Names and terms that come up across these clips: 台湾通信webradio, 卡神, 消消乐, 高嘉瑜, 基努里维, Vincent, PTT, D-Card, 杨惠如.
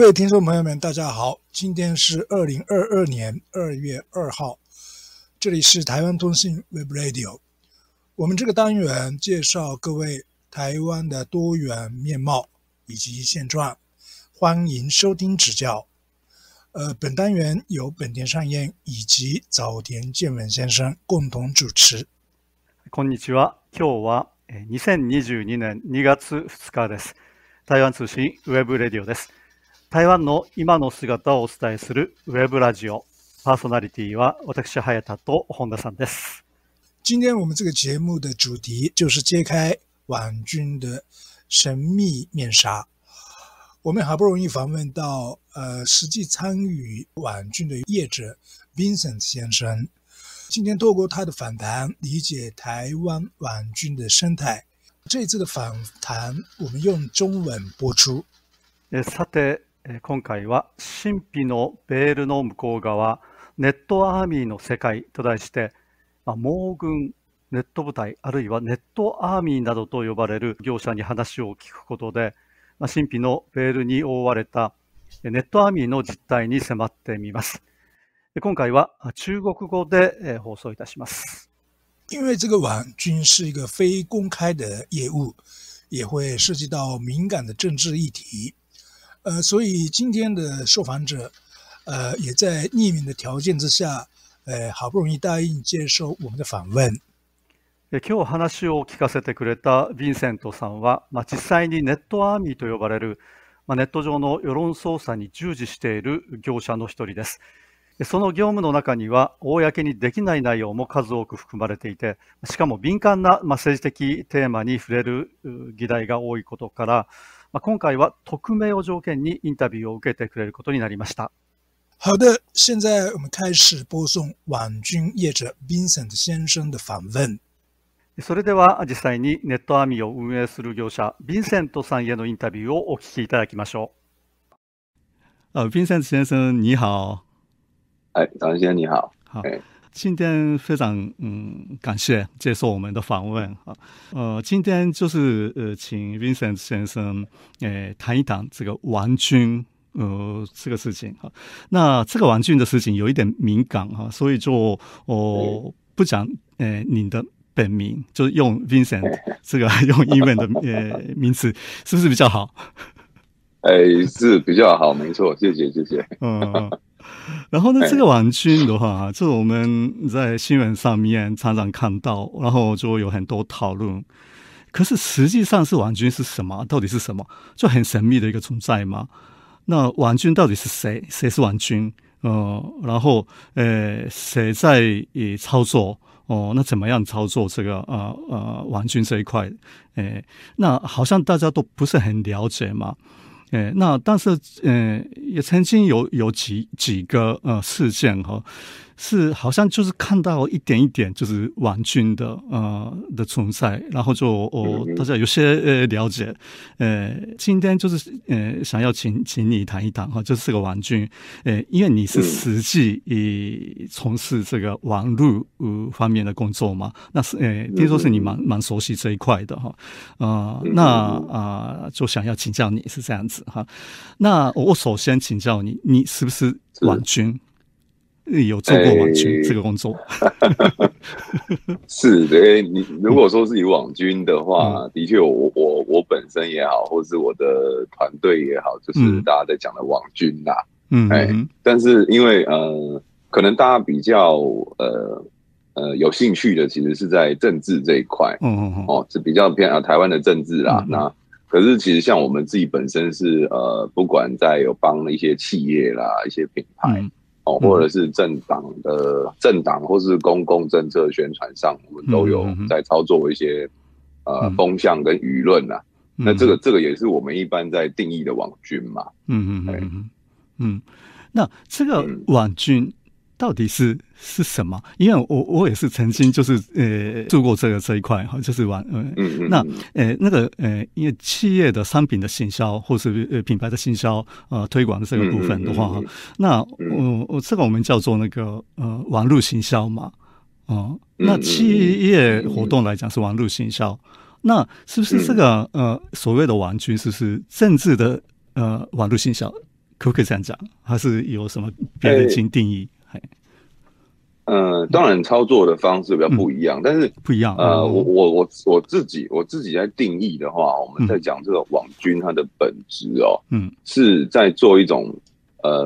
各位听众朋友们，大家好，今天是2022年2月2号，这里是台湾通信 Web Radio。我们这个单元介绍各位台湾的多元面貌以及现状，欢迎收听指教。本单元由本田尚彦以及早田健文先生共同主持。こんにちは。今日は2022年2月2日です。台湾通信ウェブレディオです。台湾の今の姿をお伝えするウェブラジオ。パーソナリティは私早田と本田さんです。今天我们这个节目的主题就是揭开网军的神秘面纱。我们好不容易访问到实际参与网军的业者 Vincent 先生。今天透过他的访谈理解台湾网军的生态。这一次的访谈我们用中文播出。さて、今回は神秘のベールの向こう側、ネットアーミーの世界と題して、網軍、ネット部隊、あるいはネットアーミーなどと呼ばれる業者に話を聞くことで、神秘のベールに覆われたネットアーミーの実態に迫ってみます。今回は中国語で放送いたします。因为这个网军是一个非公开的业务，也会涉及到敏感的政治议题。所以今天的受访者，也在匿名的条件之下，好不容易答应接受我们的访问。今日話を聞かせてくれたヴィンセントさんは、実際にネットアーミーと呼ばれる、ネット上の世論操作に従事している業者の一人です。その業務の中には、公にできない内容も数多く含まれていて、しかも敏感な政治的テーマに触れる議題が多いことから、今回は匿名を条件にインタビューを受けてくれることになりました。好的，现在我们开始播送网军业者 Vincent 先生的访问。それでは実際にネットアーミーを運営する業者ヴィンセントさんへのインタビューをお聞きいただきましょう。ヴィンセント先生你好。早先生你好。好，今天非常感谢接受我们的访问。今天就是请ヴィンセント先生谈一谈这个网军这个事情。那这个网军的事情有一点敏感，所以就不讲您的本名，就是用 Vincent 这个用英文的名字，是不是比较好？是比较好，没错，谢谢谢谢。然后呢，这个网军的话，就是我们在新闻上面常常看到，然后就有很多讨论。可是实际上是网军是什么？到底是什么？就很神秘的一个存在嘛。那网军到底是谁？谁是网军？然后谁在操作？那怎么样操作这个网军这一块？那好像大家都不是很了解嘛。那但是也曾经有几个事件哈，是好像就是看到一点一点就是网军的存在，然后就大家有些了解。今天就是想要请你谈一谈哈，就是这个网军，因为你是实际从事这个网络方面的工作嘛，那是听说是你蛮熟悉这一块的哈，那就想要请教你是这样子哈。那我首先请教你，你是不是网军？有做过网军这个工作？是的，你如果说是以网军的话，的确我本身也好，或是我的团队也好，就是大家在讲的网军啦。但是因为可能大家比较有兴趣的，其实是在政治这一块，是比较偏台湾的政治啦。那可是其实像我们自己本身是不管在有帮一些企业啦、一些品牌。或者是政党或是公共政策宣传上，我们都有在操作一些风向跟舆论啦。那这个也是我们一般在定义的网军嘛。那这个网军到底是什么？因为我也是曾经就是做过这一块哈，就是网那因为企业的商品的行销或是品牌的行销推广的这个部分的话，那这个我们叫做那个网络行销嘛，那企业活动来讲是网络行销，那是不是这个所谓的网军是不是政治的网络行销？可不可以这样讲？还是有什么别的新定义？当然操作的方式比较不一样，但是不一样。我自己在定义的话，我们在讲这个网军它的本质哦，是在做一种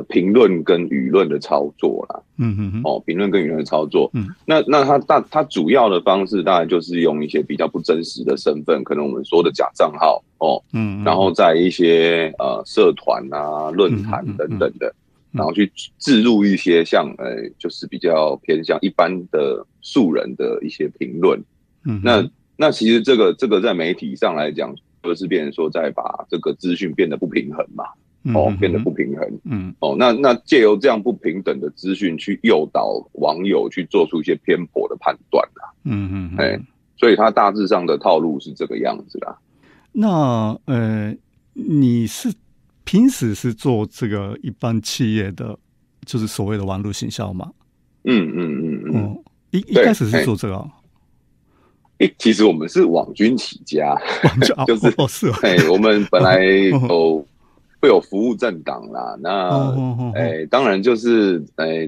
评论跟舆论的操作啦。评论跟舆论的操作。那它主要的方式大概就是用一些比较不真实的身份，可能我们说的假账号哦，然后在一些社团啊、论坛等等的。然后去置入一些像就是比较偏向一般的素人的一些评论，那其实这个在媒体上来讲，就是变成说在把这个资讯变得不平衡嘛，变得不平衡，那借由这样不平等的资讯去诱导网友去做出一些偏颇的判断啦，所以它大致上的套路是这个样子啦。那你是？平时是做这个一般企业的，就是所谓的网络行销嘛。一开始是做这个。其实我们是网军起家，就是我们本来会有服务政党啦。那当然就是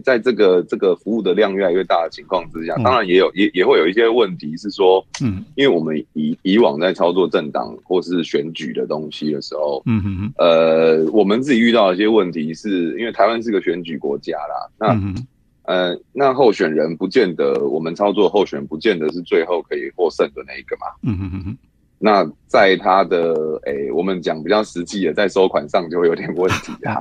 在这个服务的量越来越大的情况之下，当然也会有一些问题是说，因为我们以往在操作政党或是选举的东西的时候，我们自己遇到一些问题是因为台湾是个选举国家啦，那候选人不见得，我们操作候选人不见得是最后可以获胜的那一个嘛。那在他的我们讲比较实际的，在收款上就会有点问题啊。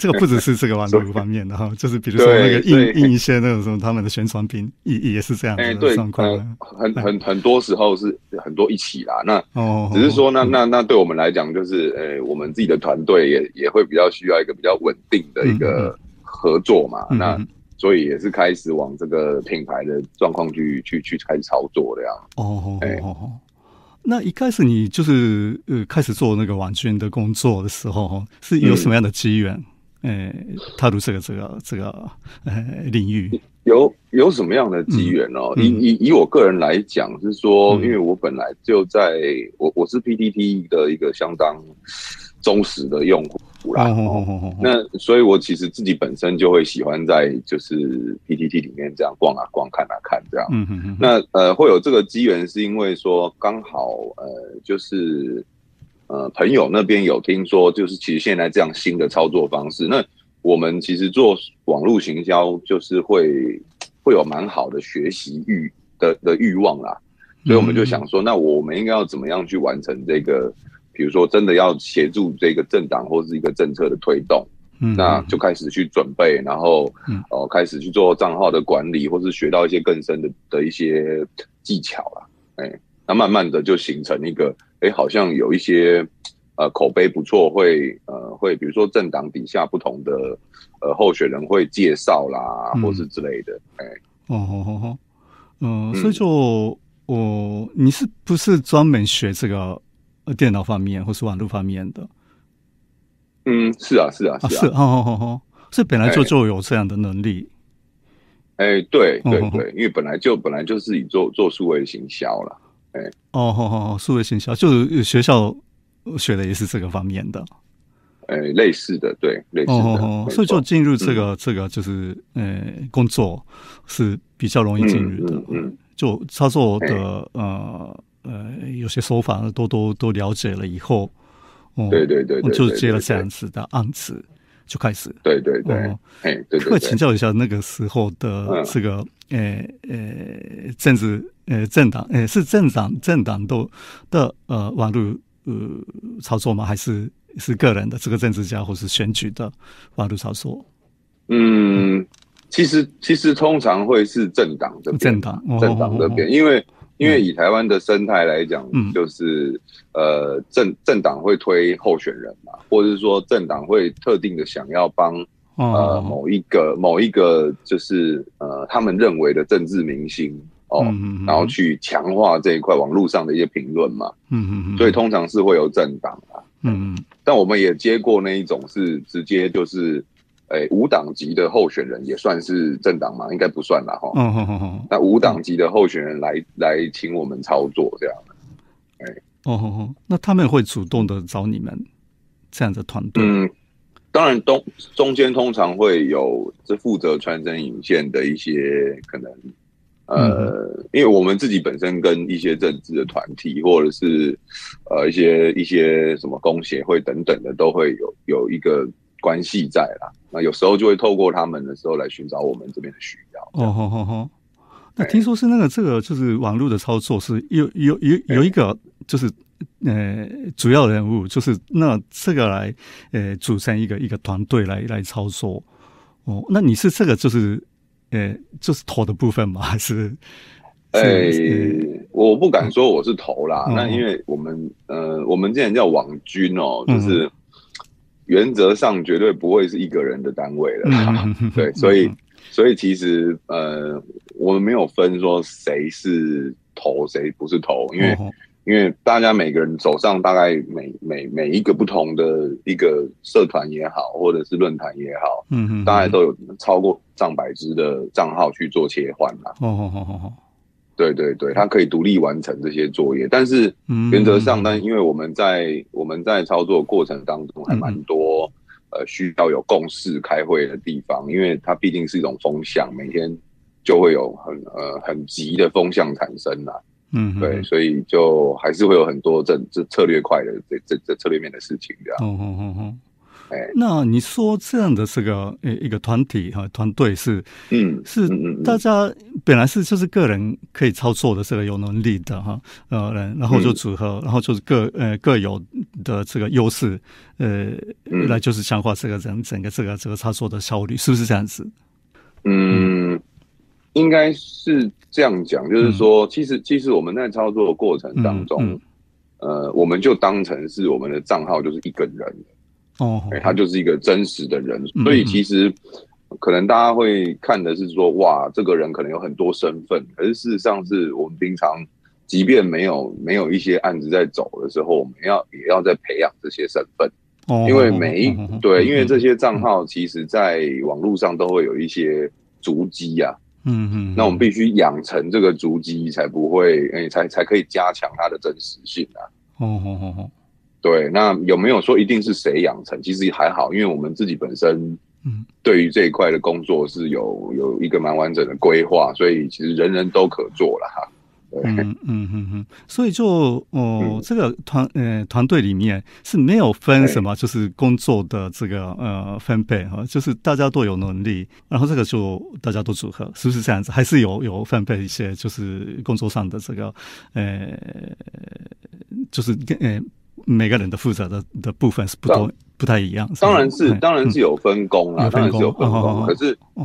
这个不只是这个网络方面的哈，就是比如说那个印一些那种什么他们的宣传品，也是这样的状况。很多时候是很多一起啦。那只是说那对我们来讲，就是我们自己的团队也会比较需要一个比较稳定的一个合作嘛。那所以也是开始往这个品牌的状况去开始操作的呀。那一开始你就是开始做那个网军的工作的时候，是有什么样的机缘踏入这个领域？有什么样的机缘哦？以我个人来讲是说，因为我本来就在我是 PTT 的一个相当忠实的用户啦，那所以我其实自己本身就会喜欢在就是 PTT 里面这样逛啊逛看啊看这样，那会有这个机缘是因为说刚好就是朋友那边有听说，就是其实现在这样新的操作方式，那我们其实做网络行销就是会有蛮好的学习欲望啦，所以我们就想说，那我们应该要怎么样去完成这个。比如说，真的要协助这个政党或是一个政策的推动，那就开始去准备，然后开始去做账号的管理，或是学到一些更深的一些技巧啦。那慢慢的就形成一个，好像有一些口碑不错，会比如说政党底下不同的候选人会介绍啦，或是之类的。所以就你是不是专门学这个？电脑方面或是网络方面的，是啊，所以本来就有这样的能力。对，因为本来就自己做数位行销了。数位行销就是学校学的也是这个方面的。类似的，对，类似的。所以就进入这个就是工作是比较容易进入的，就操作的有些手法都了解了以后，对，就接了这样子的案子，就开始。对，可不可以请教一下那个时候的这个政治政党是政党的网络操作吗？还是个人的这个政治家或是选举的网络操作？其实通常会是政党这边，因为以台湾的生态来讲，就是政党会推候选人嘛，或者是说政党会特定的想要帮某一个就是他们认为的政治明星然后去强化这一块网络上的一些评论嘛，所以通常是会有政党啦，但我们也接过那一种是直接就是。无党籍的候选人也算是政党嘛？应该不算啦齁。那无党籍的候选人来请我们操作这样。那他们会主动的找你们这样的团队？当然中间通常会有负责传真引线的一些可能，因为我们自己本身跟一些政治的团体，或者是一些什么工协会等等的，都会有一个关系在啦。那有时候就会透过他们的时候来寻找我们这边的需要。哦吼吼吼！那听说是这个就是网络的操作是有一个就是。主要人物就是那这个来组成一个团队来操作哦。那你是这个就是就是头的部分吗？还是？我不敢说我是头啦。那因为我们之前叫网军哦，就是原则上绝对不会是一个人的单位了啦。对，所以其实我们没有分说谁是头谁不是头，因为大家每个人手上大概每一个不同的一个社团也好，或者是论坛也好，大概都有超过上百支的账号去做切换啦。对对对，它可以独立完成这些作业，但是原则上，但因为我们在操作过程当中还蛮多需要有共识开会的地方，因为它毕竟是一种风向，每天就会有很急的风向产生啦。对，所以就还是会有很多这策略块的这策略面的事情这样。那你说这样的这个一个团体和团队是，是大家本来是就是个人可以操作的这个有能力的哈，然后就组合，然后就是各有的这个优势，来就是强化这个人整个这个操作的效率，是不是这样子？应该是这样讲，就是说，其实我们在操作的过程当中，我们就当成是我们的账号就是一个人哦，他就是一个真实的人，所以其实可能大家会看的是说，哇，这个人可能有很多身份，可是事实上是我们平常即便没有一些案子在走的时候，我们也要在培养这些身份，因为因为这些账号其实在网络上都会有一些足迹啊。那我们必须养成这个足迹，才不会，才可以加强它的真实性啊。对，那有没有说一定是谁养成？其实还好，因为我们自己本身，对于这一块的工作是有一个蛮完整的规划，所以其实人人都可做啦。对，所以就这个团队里面是没有分什么，就是工作的这个分配哈，就是大家都有能力，然后这个就大家都组合，是不是这样子？还是有分配一些就是工作上的这个就是每个人的负责的部分是不太一样。当然是有分工啦，当然是有分工。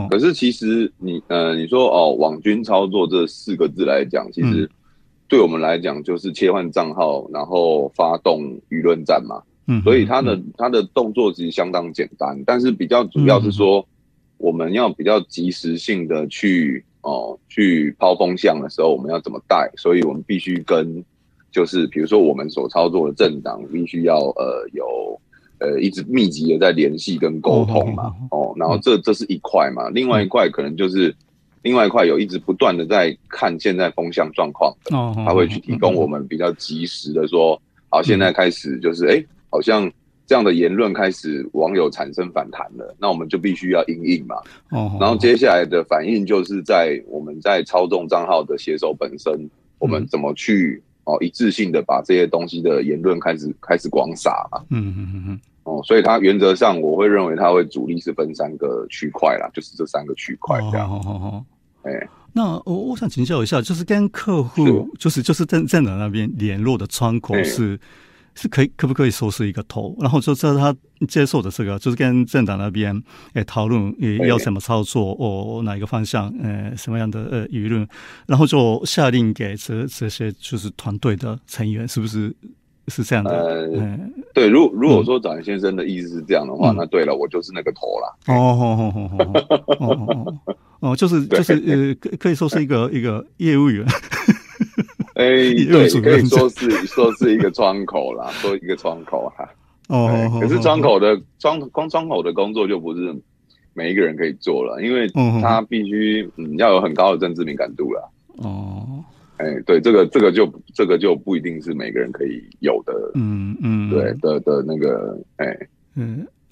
可是其实你说网军操作这四个字来讲，其实对我们来讲就是切换账号，然后发动舆论战嘛。所以它的动作其实相当简单，但是比较主要是说我们要比较及时性的去抛风向的时候，我们要怎么带？所以我们必须跟就是比如说我们所操作的政党必须要一直密集的在联系跟沟通嘛，然后这是一块嘛，另外一块可能就是另外一块有一直不断的在看现在风向状况的，他会去提供我们比较及时的说，好，现在开始就是好像这样的言论开始网友产生反弹了，那我们就必须要因应嘛，然后接下来的反应就是在我们在操纵账号的写手本身，我们怎么去一致性的把这些东西的言论开始广撒嘛，所以它原则上我会认为它会主力是分三个区块啦，就是这三个区块这样。那我想请教一下，就是跟客户就是政党那边联络的窗口是可不可以说是一个头，然后就是他接受的这个就是跟政党那边讨论要怎么操作，哪一个方向，什么样的舆论，然后就下令给这些就是团队的成员，是不是这样的？对，如果说展先生的意思是这样的话，那对了，我就是那个头啦。就是可以说是一个业务员。对，可以说是一个窗口啦，说一个窗口啦。可是窗口的工作就不是每一个人可以做了，因为他必须要有很高的政治敏感度啦。对，这个就不一定是每个人可以有的。对的那个。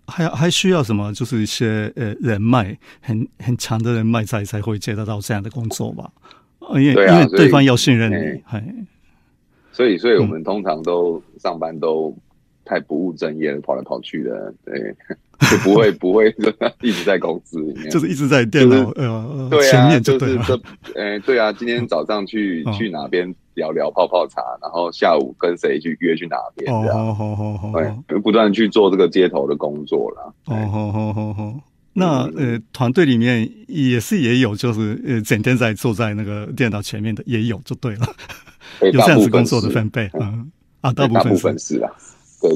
还需要什么？就是一些人脉，很强的人脉才会接得到这样的工作吧？因为对方要信任你，所以我们通常都上班都太不务正业，跑来跑去的，对，就不会一直在公司里面，就是一直在电脑前面就是今天早上去哪边聊泡茶，然后下午跟谁去约去哪边这样，对，不断去做这个街头的工作啦。那团队里面也有就是整天坐在那个电脑前面的也有就对了，有这样子工作的分配啊，大部分是啦。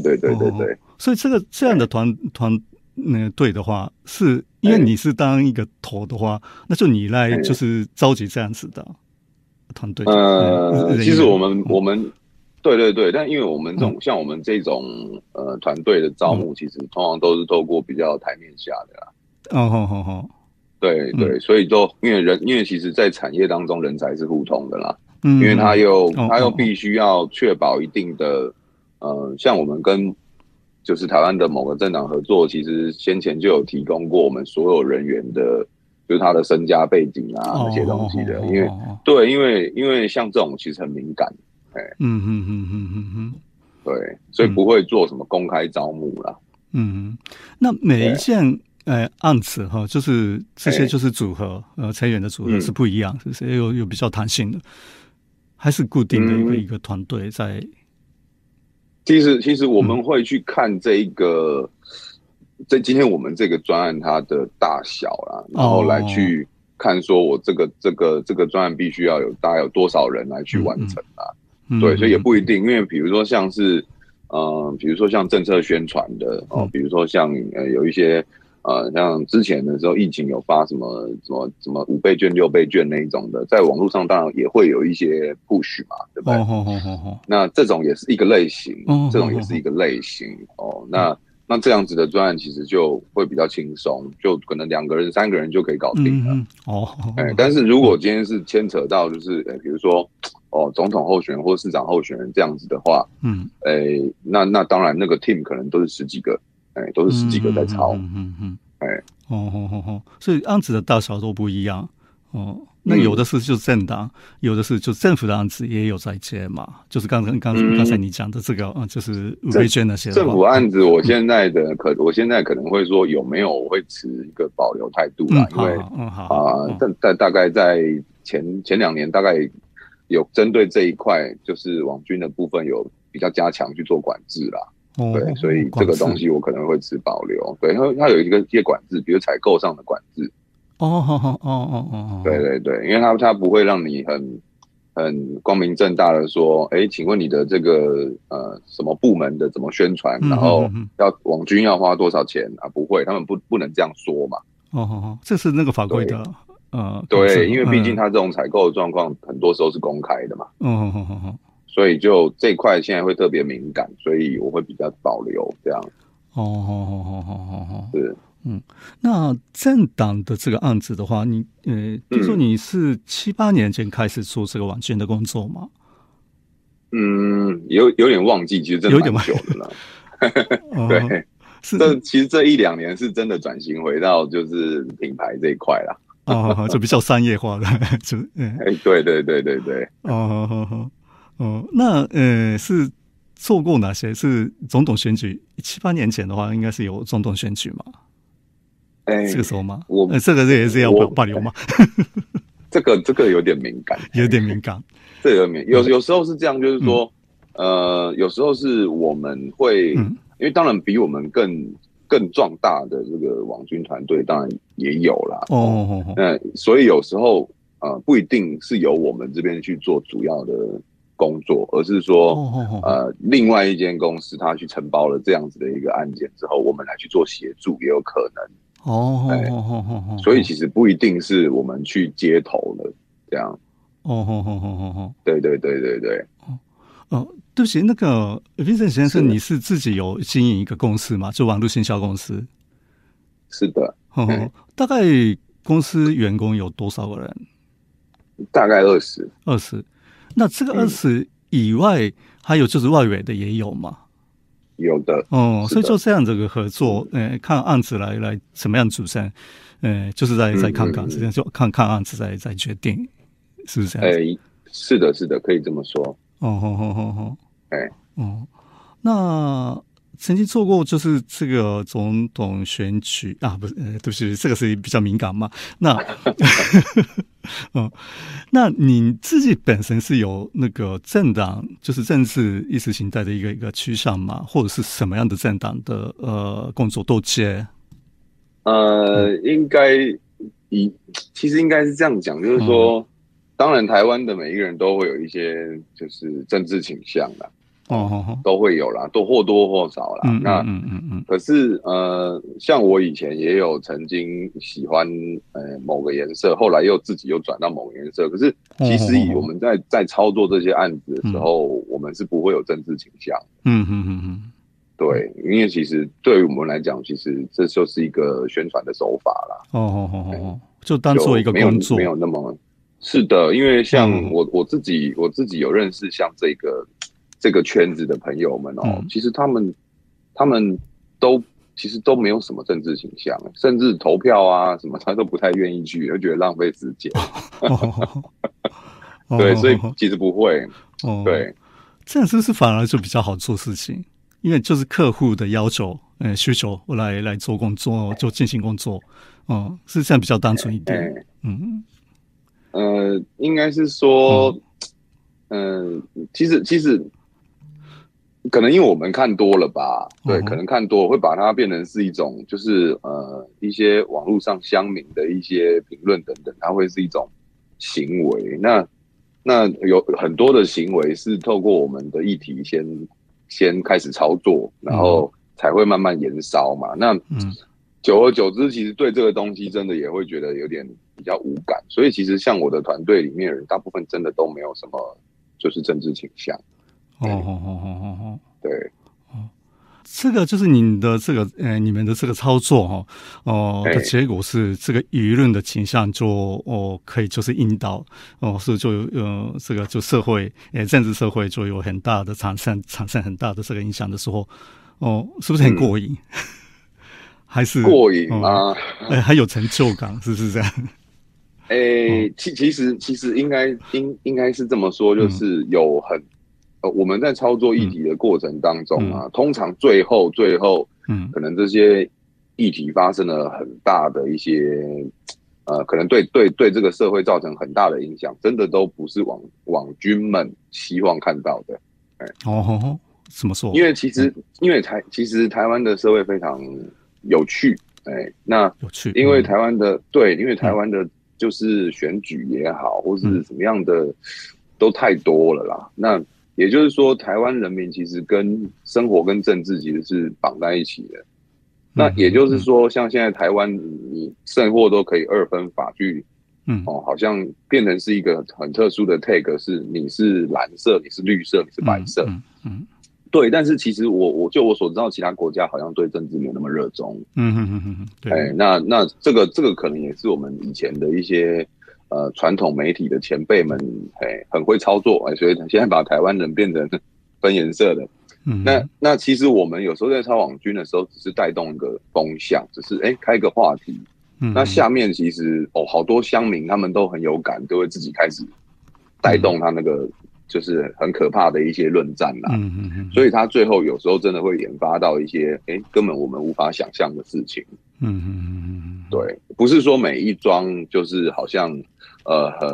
对、哦，所以这样的团队的话，是因为你是当一个头的话，那就你来就是召集这样子的团队。其实我们对，但因为我们这种、像我们这种团队的招募，其实通常都是透过比较台面下的啦。对，所以都因为其实，在产业当中人才是互通的啦，因为他又必须要确保一定的。像我们跟就是台湾的某个政党合作，其实先前就有提供过我们所有人员的，就是他的身家背景啊那些东西的，因为像这种其实很敏感，对，所以不会做什么公开招募啦。那每一件案子哈，就是这些就是组合成员的组合是不一样，是不是有比较弹性的，还是固定的一个团队在？其实我们会去看这一个，今天我们这个专案它的大小啦，然后来去看说我这个专案必须要有大概有多少人来去完成啦。对，所以也不一定，因为比如说像是比如说像政策宣传的比如说像有一些像之前的时候疫情有发什么5倍券6倍券那一种的，在网络上当然也会有一些 push 嘛，对不对？那这种也是一个类型，那这样子的专案其实就会比较轻松，就可能2个人、3个人就可以搞定了。但是如果今天是牵扯到就是比如说总统候选人或市长候选人这样子的话，那当然那个 team 可能都是10几个。都是10几个在抄，所以案子的大小都不一样那有的是就政党，有的是就政府的案子也有在接嘛，就是刚才你讲的这个就是5倍券那些政府案子，我现在可能会说有没有，我会持一个保留态度啦，因为大概在前2年大概有针对这一块就是网军的部分有比较加强去做管制啦。对，所以这个东西我可能会持保留。对，它有一些管制，比如采购上的管制。对，因为它不会让你很光明正大的说，请问你的这个什么部门的怎么宣传，然后网军要花多少钱啊？不会，他们不能这样说嘛。这是那个法规的。对，因为毕竟它这种采购的状况很多时候是公开的嘛。所以就这一块现在会特别敏感，所以我会比较保留这样。是，那政党的这个案子的话，你听说你是7、8年前开始做这个网军的工作吗？有点忘记，其实真的蛮久的了。对，其实这1、2年是真的转型回到就是品牌这一块啦。就比较商业化的，对。那是做过哪些？是总统选举7、8年前的话，应该是有总统选举嘛？这个时候吗？这个也是要保留吗？这个有点敏感，有时候是这样，就是说，有时候是我们会，因为当然比我们更壮大的这个网军团队，当然也有啦。所以有时候不一定是由我们这边去做主要的工作，而是说另外一间公司他去承包了这样子的一个案件之后，我们来去做协助也有可能。所以其实不一定是我们去接头的这样。对。对不起，那个 Vincent 先生，你是自己有经营一个公司吗？就网络行销公司？是的。大概公司员工有多少个人？大概20。那这个20以外，还有就是外围的也有吗？有的哦，所以就这样这个合作，看案子来怎么样组成，就是再看看，这样就看案子再决定，是不是这样子？是的，是的，可以这么说。那曾经做过就是这个总统选举啊，不是，对不起，这个是比较敏感嘛。那、那你自己本身是有那个政党，就是政治意识形态的一个趋向嘛，或者是什么样的政党的工作都接？应该其实应该是这样讲，就是说，当然台湾的每一个人都会有一些就是政治倾向啦。都会有啦，都或多或少啦。可是像我以前也有曾经喜欢某个颜色，后来又自己又转到某个颜色。可是其实我们在操作这些案子的时候，我们是不会有政治倾向。对，因为其实对于我们来讲，其实这就是一个宣传的手法啦。就当做一个工作，没有那么是的，因为像我自己有认识像这个圈子的朋友们其实他们都其实都没有什么政治倾向，甚至投票啊什么他都不太愿意去，就觉得浪费时间。对，所以其实不会。对，这样是不是反而就比较好做事情？因为就是客户的要求、需求来做工作，就进行工作。是这样比较单纯一点。应该是说。其实可能因为我们看多了吧，对，可能看多了会把它变成是一种，就是一些网络上乡民的一些评论等等，它会是一种行为。那有很多的行为是透过我们的议题先开始操作，然后才会慢慢延烧嘛。那久而久之，其实对这个东西真的也会觉得有点比较无感，所以其实像我的团队里面人，大部分真的都没有什么。就是政治倾向，对，这个就是你的这个你们的这个操作的结果是这个舆论的倾向就可以就是引导所以就这个就社会政治社会就有很大的产生很大的这个影响的时候是不是很过瘾？还是过瘾吗？还有成就感，是不是这样？其实应该是这么说，就是有很我们在操作议题的过程当中啊，通常最后可能这些议题发生了很大的一些可能对这个社会造成很大的影响，真的都不是网军们希望看到的。怎么说？因为其实台湾的社会非常有趣，那有趣，因为台湾的因为台湾的就是选举也好，或是什么样的，都太多了啦。那也就是说，台湾人民其实跟生活跟政治其实是绑在一起的。那也就是说，像现在台湾，你胜或都可以二分法去，好像变成是一个很特殊的 tag， 是你是蓝色，你是绿色，你是白色，对。但是其实我就我所知道，其他国家好像对政治没有那么热衷。对。那这个可能也是我们以前的一些传统媒体的前辈们很会操作，所以现在把台湾人变成分颜色的。那其实我们有时候在操网军的时候，只是带动一个风向，只是开个话题。那下面其实好多乡民他们都很有感，都会自己开始带动他那个。就是很可怕的一些论战啦，所以他最后有时候真的会研发到一些根本我们无法想象的事情。对，不是说每一桩就是好像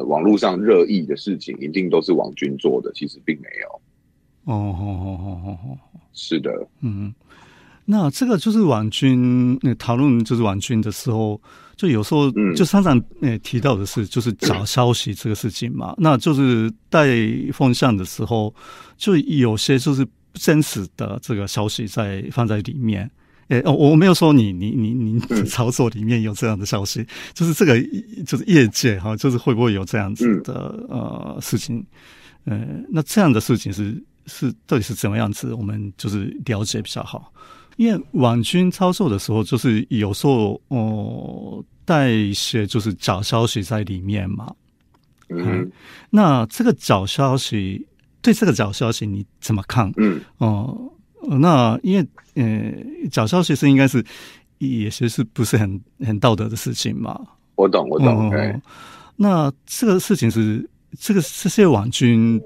网络上热议的事情一定都是网军做的，其实并没有。是的，那这个就是网军讨论，就是网军的时候，就有时候就常常提到的是就是假消息这个事情嘛。那就是带风向的时候，就有些就是不真实的这个消息放在里面。我没有说你的操作里面有这样的消息，就是这个就是业界哈，就是会不会有这样子的事情？那这样的事情是到底是怎么样子？我们就是了解比较好。因为网军操作的时候，就是有时候带一些就是假消息在里面嘛。那这个假消息，对这个假消息你怎么看？那因为缴校学生应该是也就是不是很道德的事情嘛。我懂。嗯、那这个事情是这些网军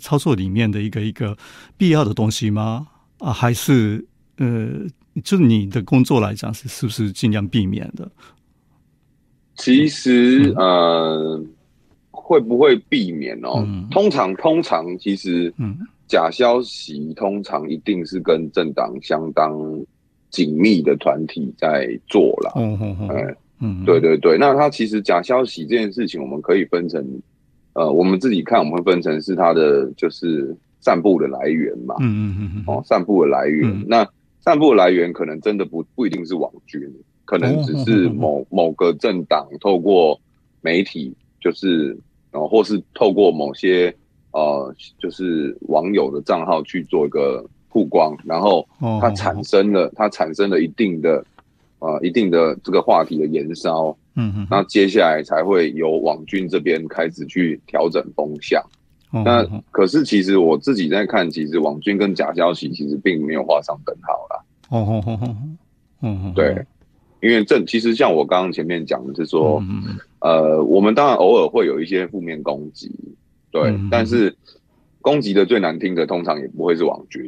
操作里面的一个必要的东西吗？啊，还是就你的工作来讲是不是尽量避免的？其实会不会避免哦？嗯、通常其实假消息通常一定是跟政党相当紧密的团体在做啦。对。那它其实假消息这件事情，我们可以分成我们自己看，我们会分成是它的就是散布的来源嘛。散布的来源。那散布的来源可能真的不一定是网军，可能只是某个政党透过媒体，就是或是透过某些就是网友的账号去做一个曝光，然后它产生了一定的这个话题的延烧，那接下来才会由网军这边开始去调整风向。那可是其实我自己在看，其实网军跟假消息其实并没有画上等号啦。对，因为其实像我刚刚前面讲的是说，我们当然偶尔会有一些负面攻击，对，但是攻击的最难听的通常也不会是网军。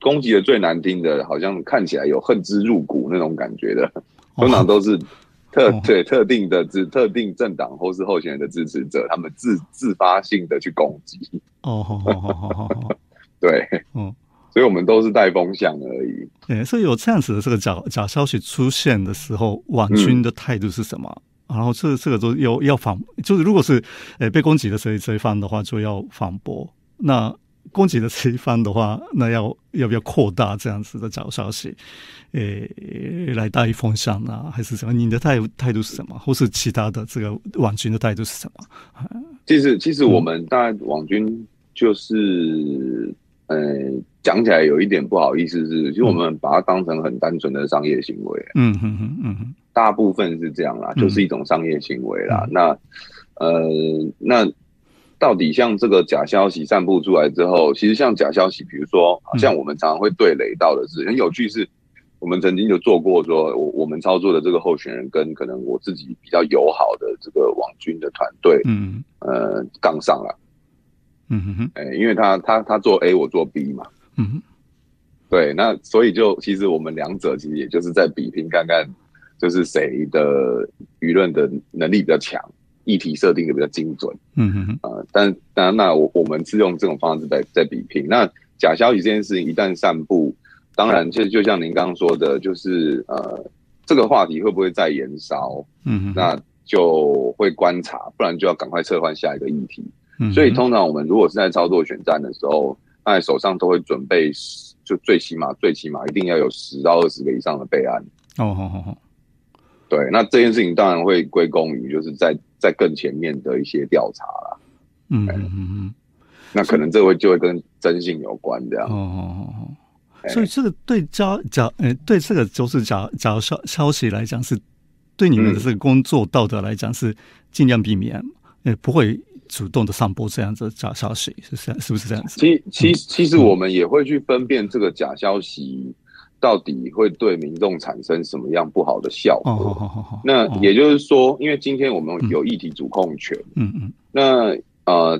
攻击的最难听的，好像看起来有恨之入骨那种感觉的，通常都是特定政党或是候选人的支持者，他们自发性的去攻击。对，所以我们都是带风向而已。所以有这样子的这个假消息出现的时候，网军的态度是什么？然后这个都要反，就是如果是被攻击的这一方的话，就要反驳。那攻击的这一方的话，那要不要扩大这样子的假消息，来带风向呢？还是什么？你的态度是什么？或是其他的这个网军的态度是什么？其实我们大概网军就是，讲起来有一点不好意思是，其实我们把它当成很单纯的商业行为。大部分是这样啦，就是一种商业行为啦。那到底像这个假消息散布出来之后，其实像假消息，比如说像我们常常会对垒到的是，很有趣是，我们曾经就做过说，我们操作的这个候选人跟可能我自己比较友好的这个网军的团队，杠上了，因为他做 A， 我做 B 嘛，对，那所以就其实我们两者其实也就是在比拼，看就是谁的舆论的能力比较强。议题设定的比较精准，但那我们是用这种方式在比拼。那假消息这件事情一旦散布，当然就像您刚刚说的，就是这个话题会不会再延烧？那就会观察，不然就要赶快撤换下一个议题。所以通常我们如果是在操作选战的时候，那手上都会准备，就最起码一定要有10到20个以上的备案。对，那这件事情当然会归功于就是在更前面的一些调查啦。那可能这就会跟征信有关这样。所以这个对这个就是假消息来讲，是对你们的这个工作道德来讲是尽量避免，不会主动的散播这样子的假消息，是不是这样子？其实我们也会去分辨这个假消息到底会对民众产生什么样不好的效果？那也就是说，因为今天我们有议题主控权，那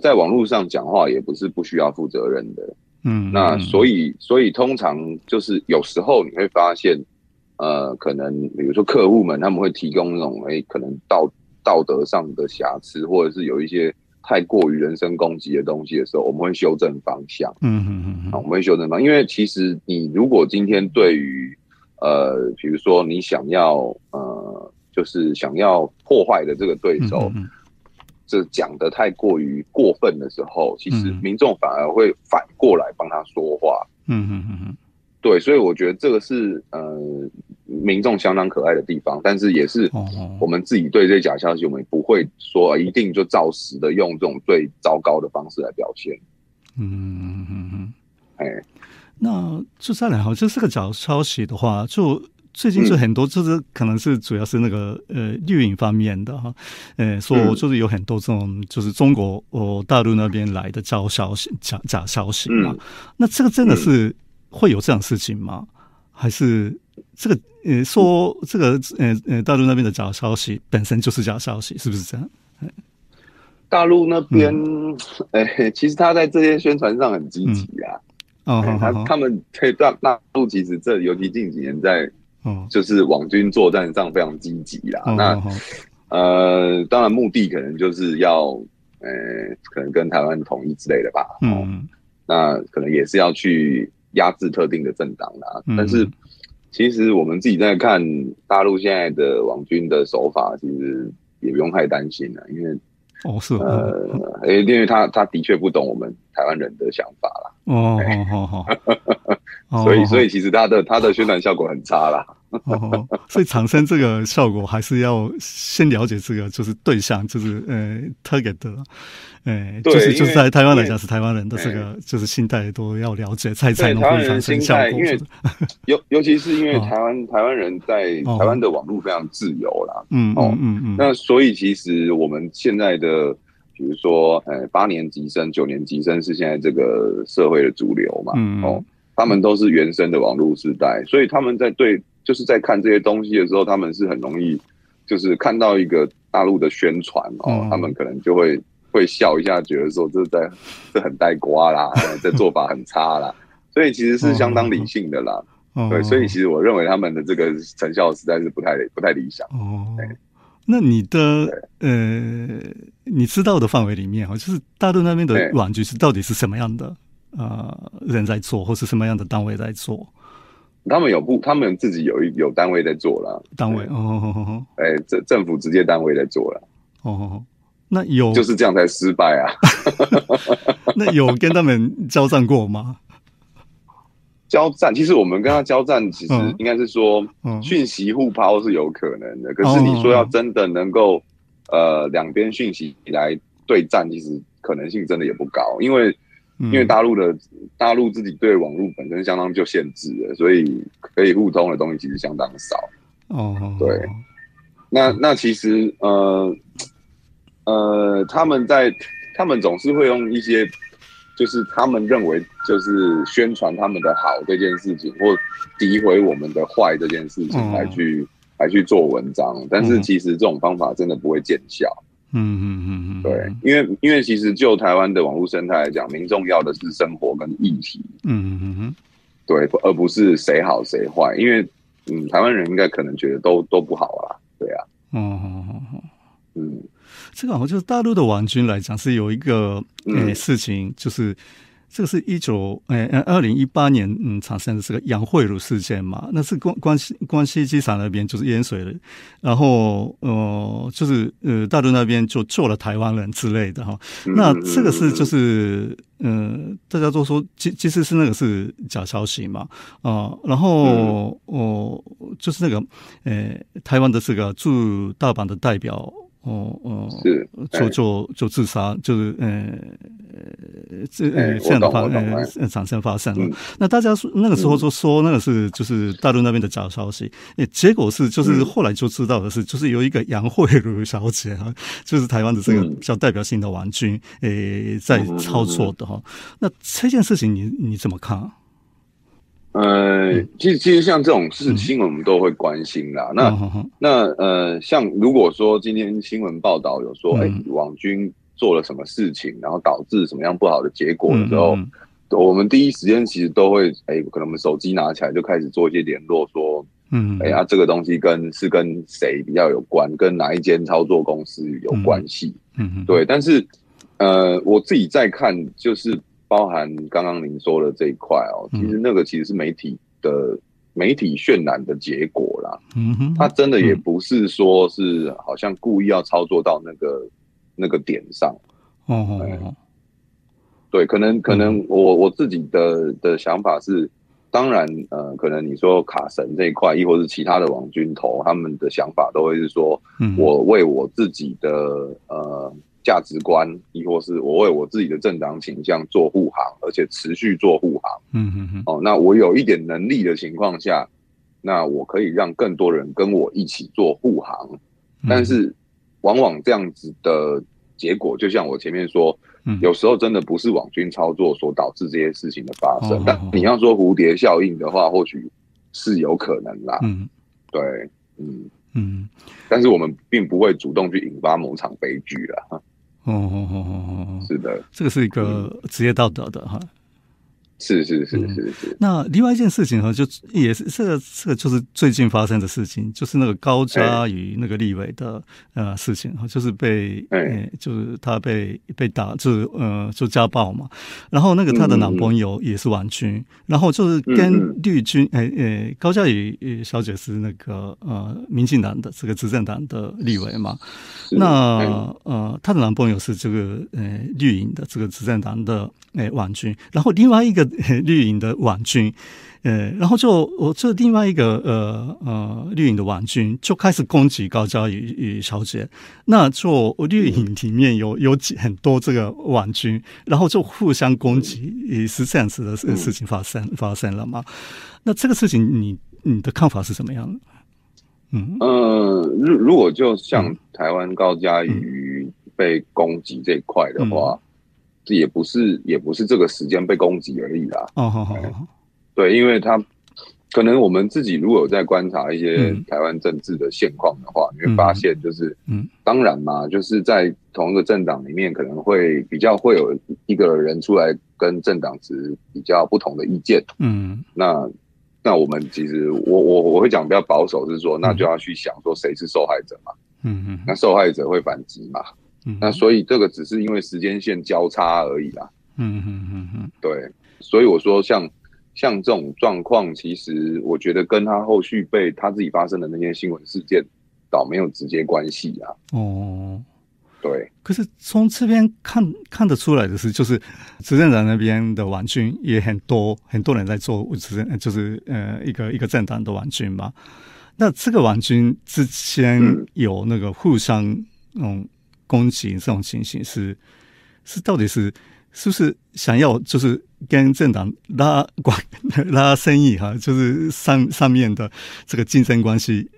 在网络上讲话也不是不需要负责任的，那所以通常就是有时候你会发现，可能比如说客户们他们会提供那种可能道德上的瑕疵，或者是有一些太过于人身攻击的东西的时候，我们会修正方向。我们会修正方向，因为其实你如果今天对于比如说你想要就是想要破坏的这个对手，这讲的太过于过分的时候，其实民众反而会反过来帮他说话。对，所以我觉得这个是民众相当可爱的地方，但是也是我们自己对这些假消息，我们不会说一定就照实的用这种最糟糕的方式来表现。那就再来，好，就这个假消息的话，就最近是很多就是可能是主要是那个绿营方面的哈，说就是有很多这种就是中国大陆那边来的假消息嘛，那这个真的是会有这样的事情吗？还是这个说这个大陆那边的假消息本身就是假消息，是不是这样？大陆那边其实他在这些宣传上很积极啊。他们对大陆其实这尤其近几年在就是网军作战上非常积极啦。那当然目的可能就是要可能跟台湾统一之类的吧。那可能也是要去压制特定的政党啦。但是其实我们自己在看大陆现在的网军的手法，其实也不用太担心啦，因为因为他的确不懂我们台湾人的想法啦。所以其实他的宣传效果很差啦。所以产生这个效果还是要先了解这个就是对象，就是target 的，就是在台湾来讲是台湾人的这个就是心态都要了解，才能会产生效果。因为尤其是因为台湾人在台湾的网络非常自由啦，那所以其实我们现在的。比如说，8年级生、9年级生是现在这个社会的主流嘛，他们都是原生的网络世代，所以他们在在看这些东西的时候，他们是很容易，就是看到一个大陆的宣传他们可能就会笑一下，觉得说这很呆瓜啦，这做法很差啦，所以其实是相当理性的啦，对，所以其实我认为他们的这个成效实在是不太理想。那你的你知道的范围里面就是大陆那边的网军到底是什么样的人在做，或是什么样的单位在做？他们自己有单位在做啦，单位政府直接单位在做啦。那就是这样才失败啊。那有跟他们交战过吗？交战，其实我们跟他交战，其实应该是说讯息互抛是有可能的。可是你说要真的能够，两边讯息来对战，其实可能性真的也不高，因为大陆自己对网络本身相当就限制了，所以可以互通的东西其实相当少。对，那其实他们总是会用一些。就是他们认为，就是宣传他们的好这件事情，或诋毁我们的坏这件事情来去做文章，但是其实这种方法真的不会见效。对，因为其实就台湾的网络生态来讲，民众要的是生活跟议题。对，而不是谁好谁坏，因为台湾人应该可能觉得都不好啊，对啊。这个好像就是大陆的网军来讲是有一个事情，就是这个是2018年产生的这个杨惠如事件嘛，那是关西机场那边就是淹水了，然后就是大陆那边就救了台湾人之类的哈。那这个是就是大家都说其实是那个是假消息嘛然后就是那个台湾的这个驻大阪的代表。就自杀，就是这样的产生发生了。那大家那个时候就说那个是就是大陆那边的假消息，结果是就是后来就知道的是，就是有一个杨惠如小姐就是台湾的这个比较代表性的网军在操作的哈。那这件事情你怎么看？其实像这种事新闻我们都会关心啦。那像如果说今天新闻报道有说网军做了什么事情，然后导致什么样不好的结果的时候，我们第一时间其实都会可能我们手机拿起来就开始做一些联络，说这个东西是跟谁比较有关，跟哪一间操作公司有关系。对，但是我自己在看就是。包含刚刚您说的这一块其实那个其实是媒体渲染的结果啦。它真的也不是说是好像故意要操作到那个点上。对，可能我自己的想法是，当然可能你说卡神这一块，亦或是其他的网军头，他们的想法都会是说，我为我自己的价值观，亦或是我为我自己的政党倾向做护航，而且持续做护航。那我有一点能力的情况下，那我可以让更多人跟我一起做护航。但是往往这样子的结果，就像我前面说，有时候真的不是网军操作所导致这些事情的发生。但你要说蝴蝶效应的话，或许是有可能啦。对，但是我们并不会主动去引发某场悲剧啦。是的，这个是一个职业道德的哈。是、那另外一件事情就也是这个就是最近发生的事情，就是那个高嘉瑜那个立委的事情，就是就是他被打，就是就家暴嘛。然后那个他的男朋友也是网军，然后就是跟绿军高嘉瑜小姐是那个民进党的这个执政党的立委嘛。那他的男朋友是这个绿营的这个执政党的网军，然后另外一个绿营的网军，然后就另外一个绿营的网军就开始攻击高嘉瑜小姐，那就绿营里面有很多这个网军，然后就互相攻击，也是这样子的事情发生了嘛？那这个事情你的看法是怎么样的？如果就像台湾高嘉瑜被攻击这一块的话。也不是这个时间被攻击而已啦。对，因为他可能我们自己如果有在观察一些台湾政治的现况的话，你会发现就是，当然嘛，就是在同一个政党里面，可能会比较会有一个人出来跟政党持比较不同的意见。那我们其实我会讲比较保守，是说那就要去想说谁是受害者嘛。那受害者会反击嘛。那所以这个只是因为时间线交叉而已啦。对，所以我说像这种状况，其实我觉得跟他后续被他自己发生的那些新闻事件倒没有直接关系啊。对。可是从这边看得出来的是，就是执政党那边的网军也很多人在做就是一个政党的网军嘛。那这个网军之前有那个互相攻击这种情形是到底是不是想要就是跟政党拉生意哈，就是上面的这个竞争关系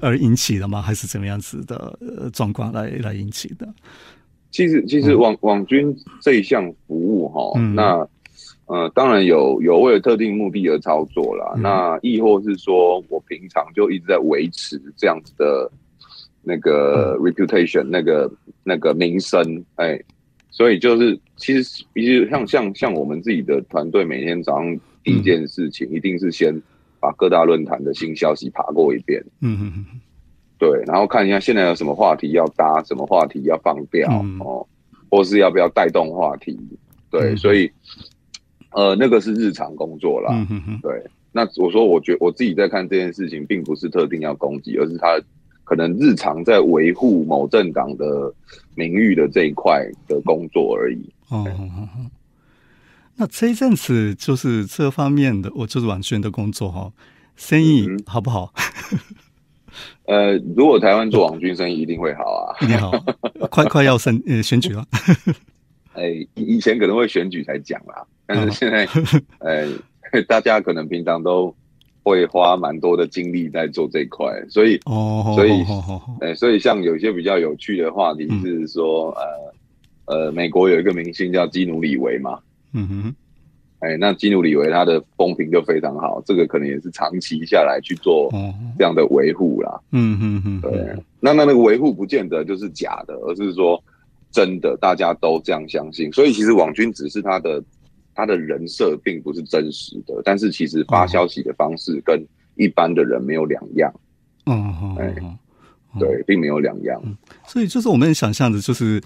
而引起的吗？还是怎么样子的状况来引起的？其实网军这一项服务哈，那当然有为了特定目的而操作啦。那亦或是说我平常就一直在维持这样子的。那个 reputation， 那个名声，所以就是其实像我们自己的团队，每天早上第一件事情一定是先把各大论坛的新消息爬过一遍，对，然后看一下现在有什么话题要搭，什么话题要放掉，或是要不要带动话题，对，所以那个是日常工作啦，对，那我说我觉得我自己在看这件事情，并不是特定要攻击，而是他。可能日常在维护某政党的名誉的这一块的工作而已。那这一阵子就是这方面的，我就是网军的工作生意好不好？如果台湾做网军生意，一定会好啊，一定好，快要选举了。以前可能会选举才讲啦，但是现在大家可能平常都。会花蛮多的精力在做这一块，所以像有些比较有趣的话题是说，美国有一个明星叫基努里维嘛，那基努里维他的风评就非常好，这个可能也是长期下来去做这样的维护啦，对，那个维护不见得就是假的，而是说真的，大家都这样相信，所以其实网军只是他的人设并不是真实的，但是其实发消息的方式跟一般的人没有两样。对，并没有两样。所以就是我们想象的，就是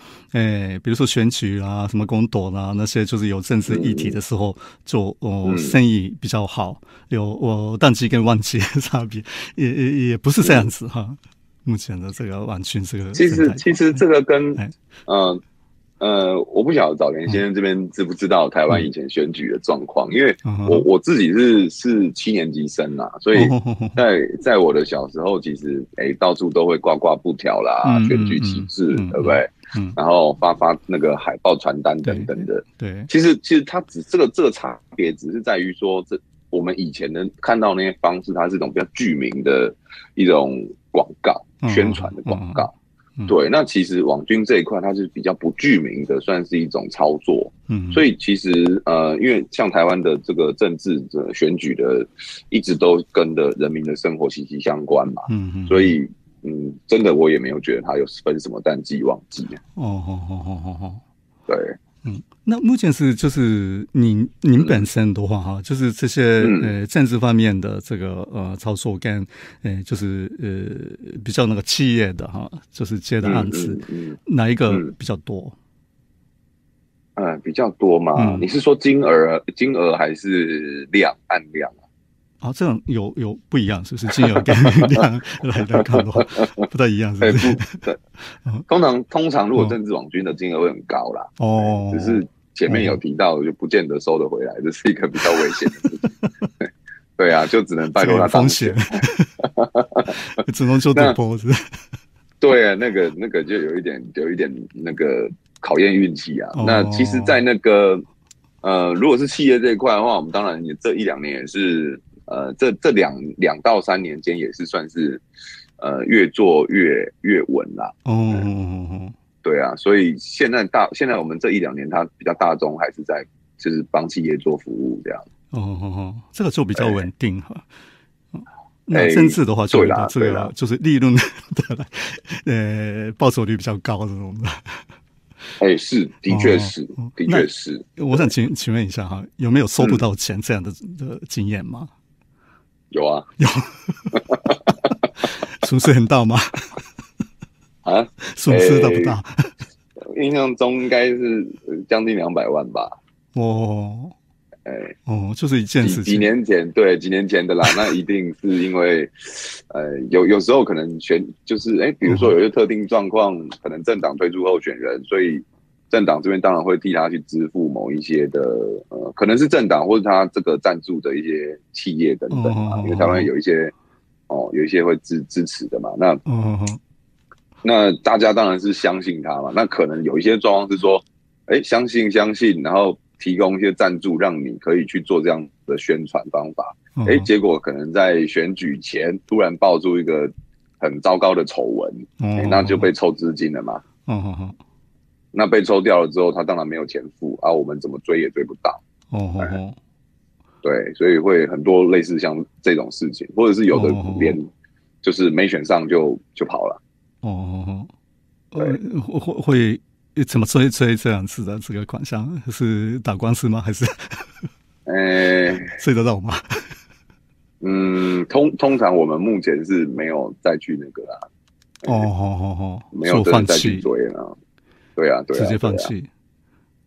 比如说选举啦、什么公投啦那些，就是有政治议题的时候，就生意比较好，有淡季跟旺季的差别，也不是这样子哈。目前的这个网军这个，其实这个跟我不晓得早年先生这边知不知道台湾以前选举的状况，因为我自己是7年级生啦，所以在我的小时候，其实到处都会挂挂布条啦、选举旗帜，对不对？然后发那个海报传单等等的。对，其实它这个差别只是在于说，我们以前能看到那些方式，它是一种比较具名的一种广告宣传的广告。对，那其实网军这一块它是比较不具名的，算是一种操作。所以其实因为像台湾的这个政治的选举的，一直都跟的人民的生活息息相关嘛。所以真的我也没有觉得它有分什么淡季旺季。对。那目前是就是您本身的话哈，就是这些政治方面的这个操作跟就是比较那个企业的哈，就是接的案子，哪一个比较多？比较多嘛？你是说金额还是量按量啊？啊，这种有不一样，是不是？金额跟量来看的话，不太一样，是不是？对，通常如果政治网军的金额会很高啦，哦，只是前面有提到，就不见得收得回来，这是一个比较危险的事情。对啊，就只能拜托他当钱，只能做赌博子。对啊，那个就有一点那个考验运气啊。那其实，在那个如果是企业这一块的话，我们当然也这一两年也是。这2到3年间也是算是，越做越稳啦。对啊，所以现在我们这一两年，它比较大众还是在就是帮企业做服务这样。这个就比较稳定哈。那政治的话，就这个就是利润的报酬率比较高这种的。是，的确是，的确是。我想请问一下哈，有没有收不到钱这样的经验吗？有啊，有，损失很大吗？啊，损失大不大？印象中应该是将近200万吧。就是一件事情。几年前的啦，那一定是因为，有时候可能就是比如说有些特定状况，可能政党推出候选人，所以政党这边当然会替他去支付某一些的，可能是政党或者他这个赞助的一些企业等等啊，因为台湾有一些会支持的嘛，那大家当然是相信他嘛，那可能有一些状况是说，相信，然后。提供一些赞助，让你可以去做这样的宣传方法。结果可能在选举前突然爆出一个很糟糕的丑闻，那就被抽资金了嘛。那被抽掉了之后，他当然没有钱付啊，我们怎么追也追不到。对，所以会很多类似像这种事情，或者是有的连就是没选上就跑了。会。怎么追这样子的这个款项？是打官司吗？还是追得到吗？通常我们目前是没有再去那个啦。没有再去追了。对啊，直接放弃。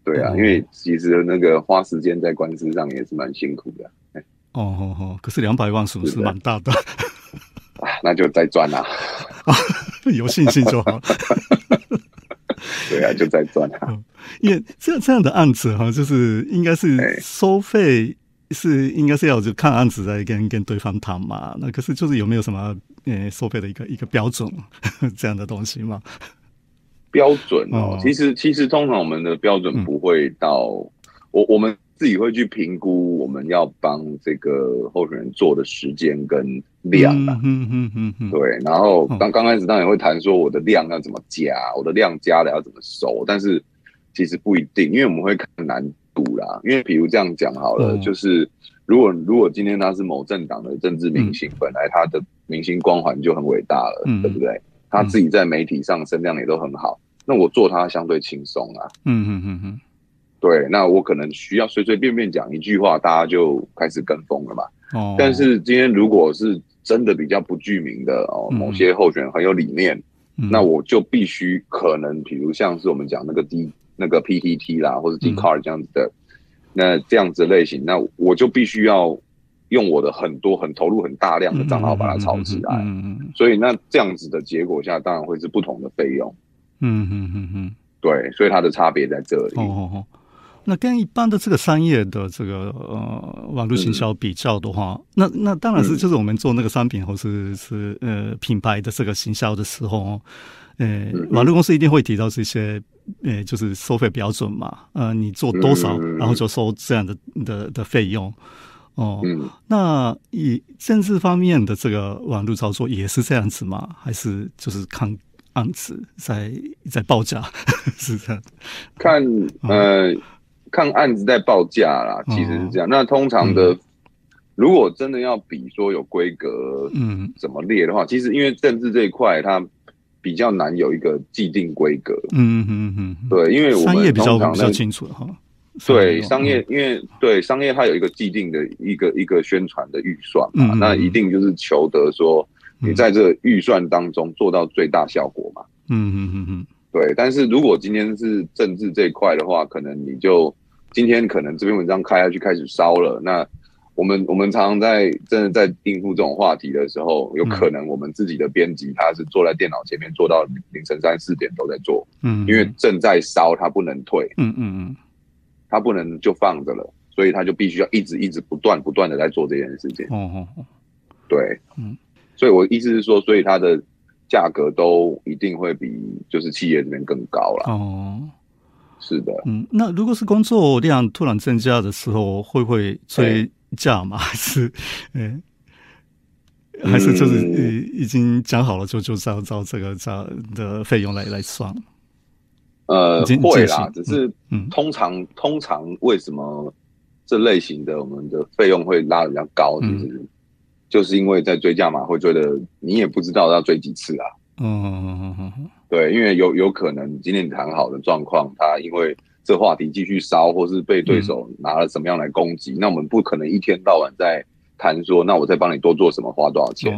对啊，因为其实那个花时间在官司上也是蛮辛苦的。可是200万损失蛮大的。那就再赚啦。有信心就好。对啊，就在赚啊！因为这样的案子哈，就是应该是收费是应该是要就看案子来跟对方谈嘛。那可是就是有没有什么收费的一个标准这样的东西吗？标准其实通常我们的标准不会到我们自己会去评估我们要帮这个候选人做的时间跟量啊，对，然后刚开始当然会谈说我的量要怎么加，我的量加了要怎么收，但是其实不一定，因为我们会看难度啦。因为比如这样讲好了，就是如果今天他是某政党的政治明星，本来他的明星光环就很伟大了，对不对？他自己在媒体上声量也都很好，那我做他相对轻松啊。对，那我可能需要随便讲一句话，大家就开始跟风了嘛。但是今天如果是真的比较不具名的某些候选人很有理念，那我就必须可能，比如像是我们讲那个 PTT 啦，或者 D-Card 这样子的，那这样子的类型，那我就必须要用我的很投入很大量的账号把它炒起来。所以那这样子的结果下，当然会是不同的费用。对，所以它的差别在这里。那跟一般的这个商业的这个网络行销比较的话，那当然是就是我们做那个商品或是品牌的这个行销的时候，网络公司一定会提到这些就是收费标准嘛，你做多少然后就收这样的费用，哦，嗯，那以政治方面的这个网络操作也是这样子吗？还是就是看案子在报价是这样？看看案子在报价啦，其实是这样。那通常的，如果真的要比说有规格，怎么列的话，其实因为政治这一块它比较难有一个既定规格。对，因为我们商业比较清楚哈。对商业，因为对商业它有一个既定的一个宣传的预算嘛，那一定就是求得说你在这预算当中做到最大效果嘛。对，但是如果今天是政治这一块的话，可能你就今天可能这篇文章开下去开始烧了，那我们常常真的在应付这种话题的时候，有可能我们自己的编辑他是坐在电脑前面做到凌晨3、4点都在做，因为正在烧，他不能退。他不能就放着了，所以他就必须要一直不断的在做这件事情。对，所以我意思是说，所以它的价格都一定会比就是企业这边更高啦。是的。那如果是工作量突然增加的时候，会不会追价吗？还是就是已经讲好了，就照这个价的费用来算？会啦，只是通常为什么这类型的我们的费用会拉得比较高，就是因为在追价嘛，会追的你也不知道要追几次啊。对，因为有可能今天谈好的状况，它因为这话题继续烧，或是被对手拿了什么样来攻击，那我们不可能一天到晚在谈说，那我再帮你多做什么，花多少钱，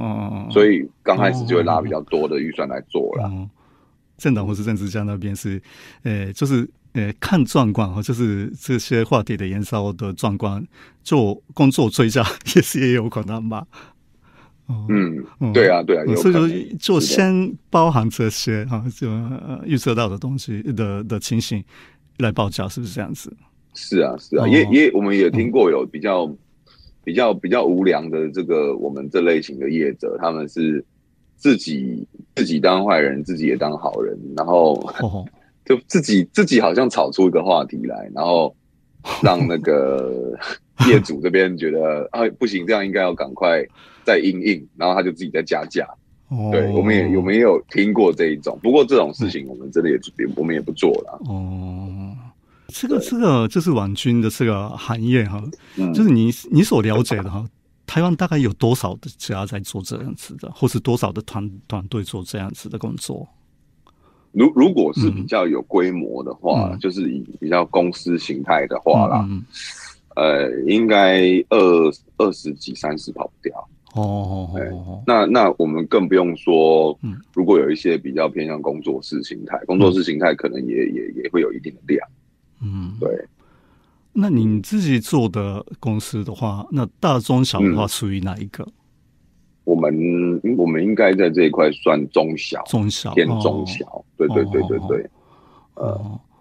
所以刚开始就会拉比较多的预算来做啦。政党或是政治家那边是，就是看状况，就是这些话题的延烧的状况，就工作追加也有可能吧。对啊，有可能。所以就先包含这些哈，就预测到的东西的情形来报价，是不是这样子？是啊，也我们也听过有比较无良的这个我们这类型的业者，他们是自己当坏人，自己也当好人，然后就自己好像炒出一个话题来，然后让那个业主这边觉得啊不行，这样应该要赶快再因应，然后他就自己再加价。对，我们也有听过这一种，不过这种事情我们真的我们也不做了。这个就是网军的这个行业哈，就是你所了解的哈。台湾大概有多少的家在做这样子的，或是多少的团队做这样子的工作？如果是比较有规模的话，就是以比较公司形态的话啦，应该20几30跑不掉。那我们更不用说，如果有一些比较偏向工作室形态，可能也会有一定的量。对。那你自己做的公司的话，那大中小的话属于哪一个？我们应该在这一块算中小，偏中小。对。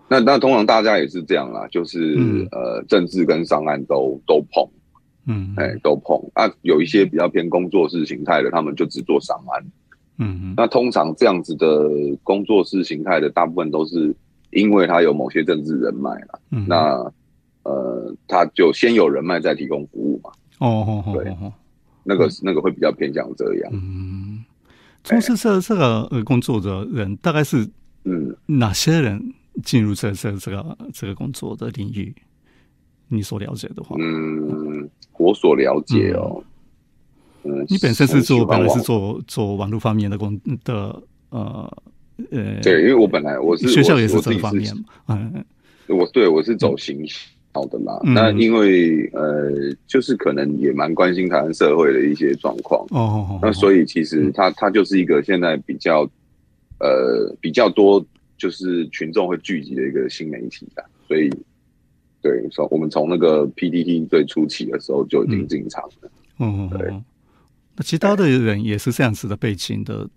那通常大家也是这样啦，就是政治跟商案都碰，都碰啊。有一些比较偏工作室形态的，他们就只做商案。那通常这样子的工作室形态的，大部分都是因为他有某些政治人脉啦。那他就先有人脉再提供服务嘛。对，那个会比较偏向这样。从事这个工作的人，大概是哪些人进入这个工作的领域？你所了解的话，我所了解你本身是本来是做网络方面的对，因为我本来我是学校也是这方面嘛，我是走行销。好的啦，那因为就是可能也蛮关心台湾社会的一些状况，那所以其实它就是一个现在比较多就是群众会聚集的一个新媒体啦，所以对，我们从那个 PTT 最初期的时候就已经进场了。对。那其他的人也是这样子的背景的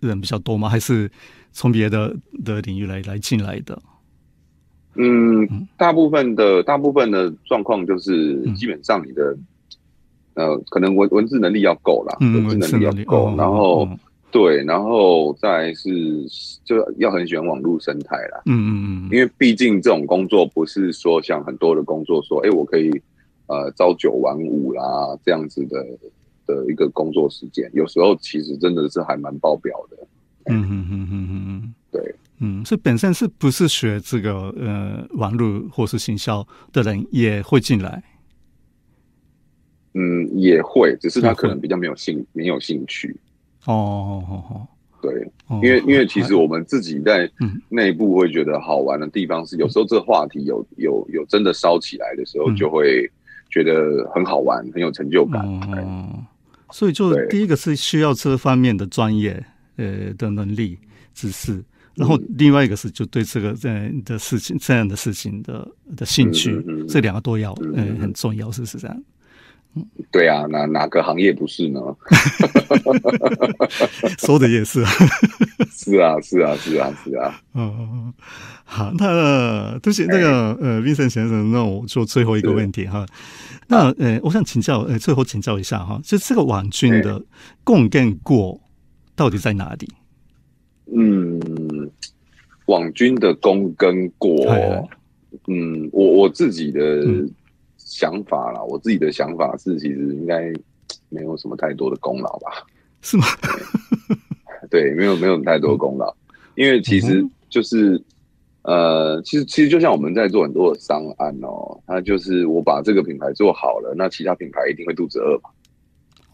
人比较多吗？还是从别的领域来进来的？大部分的状况就是，基本上你的可能文字能力要够啦，然后然后再来是就要很喜欢网络生态啦，因为毕竟这种工作不是说像很多的工作说，我可以朝九晚五啦这样子的一个工作时间，有时候其实真的是还蛮爆表的。嗯嗯嗯嗯嗯，对，嗯，所以本身是不是学这个网络或是行销的人也会进来？嗯，也会，只是他可能比较没有兴趣。哦，对，因为其实我们自己在内部会觉得好玩的地方是，有时候这话题有真的烧起来的时候，就会觉得很好玩，很有成就感。嗯，所以就第一个是需要这方面的专业的能力知识，然后另外一个是就对这个的事情这样的事情的兴趣，这两个都要很重要，是不是这样？对啊，哪个行业不是呢？说的也是啊。是啊是啊是啊是啊。嗯，好，那对不起，那个Vincent 先生，那我就最后一个问题哈。那我想请教，最后请教一下哈，就这个网军的共建过到底在哪里？嗯，网军的共根过，嗯，我自己的。想法啦，我自己的想法是，其实应该没有什么太多的功劳吧？是吗？对，没有太多的功劳，因为其实就是其实就像我们在做很多的商案哦，它就是我把这个品牌做好了，那其他品牌一定会肚子饿嘛？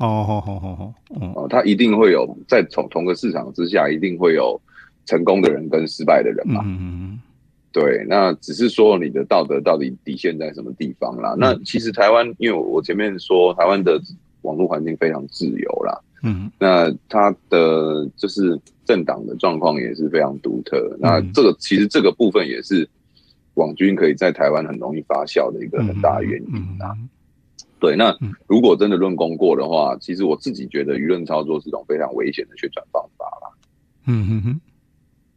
哦，它一定会有在同个市场之下，一定会有成功的人跟失败的人嘛？嗯。对，那只是说你的道德到底底线在什么地方啦？那其实台湾，因为我前面说台湾的网络环境非常自由啦，嗯，那它的就是政党的状况也是非常独特。那这个其实这个部分也是网军可以在台湾很容易发酵的一个很大的原因啦。对，那如果真的论功过的话，其实我自己觉得舆论操作是一种非常危险的宣传方法啦。嗯哼哼。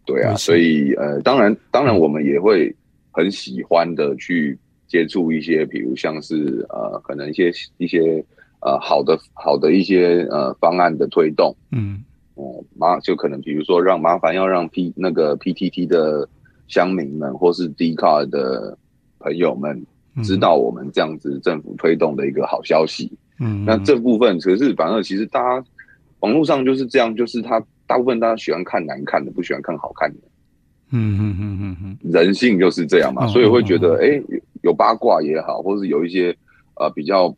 对啊，所以当然我们也会很喜欢的去接触一些，比如像是可能一些好的一些方案的推动，嗯，就可能比如说麻烦要让那个 PTT 的乡民们或是 D-Card 的朋友们知道我们这样子政府推动的一个好消息，嗯，那这部分可是反而其实大家网络上就是这样，就是他。大部分大家喜欢看难看的，不喜欢看好看的。人性就是这样嘛，所以会觉得，有八卦也好，或是有一些比较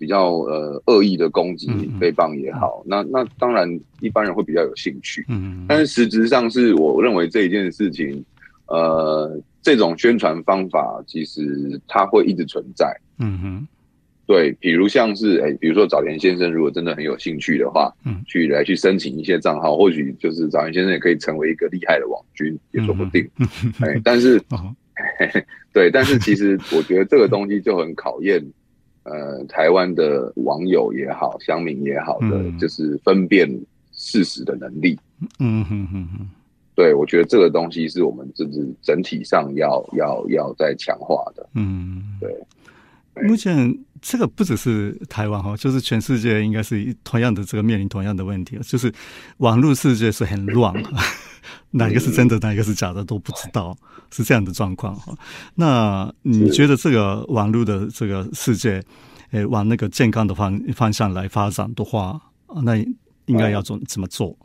恶意的攻击、诽谤也好，那当然一般人会比较有兴趣。但是实质上是我认为这一件事情，这种宣传方法其实它会一直存在。嗯哼。对，比如像是比如说早田先生，如果真的很有兴趣的话，去申请一些账号，或许就是早田先生也可以成为一个厉害的网军，也说不定。但是，对，但是其实我觉得这个东西就很考验，台湾的网友也好，乡民也好的，就是分辨事实的能力。对，我觉得这个东西是我们就是整体上要再强化的。嗯，对。目前这个不只是台湾，就是全世界应该是同样的这个面临同样的问题，就是网络世界是很乱，哪一个是真的，哪一个是假的都不知道，是这样的状况。那你觉得这个网络的这个世界，往那个健康的方向来发展的话，那应该要怎么做？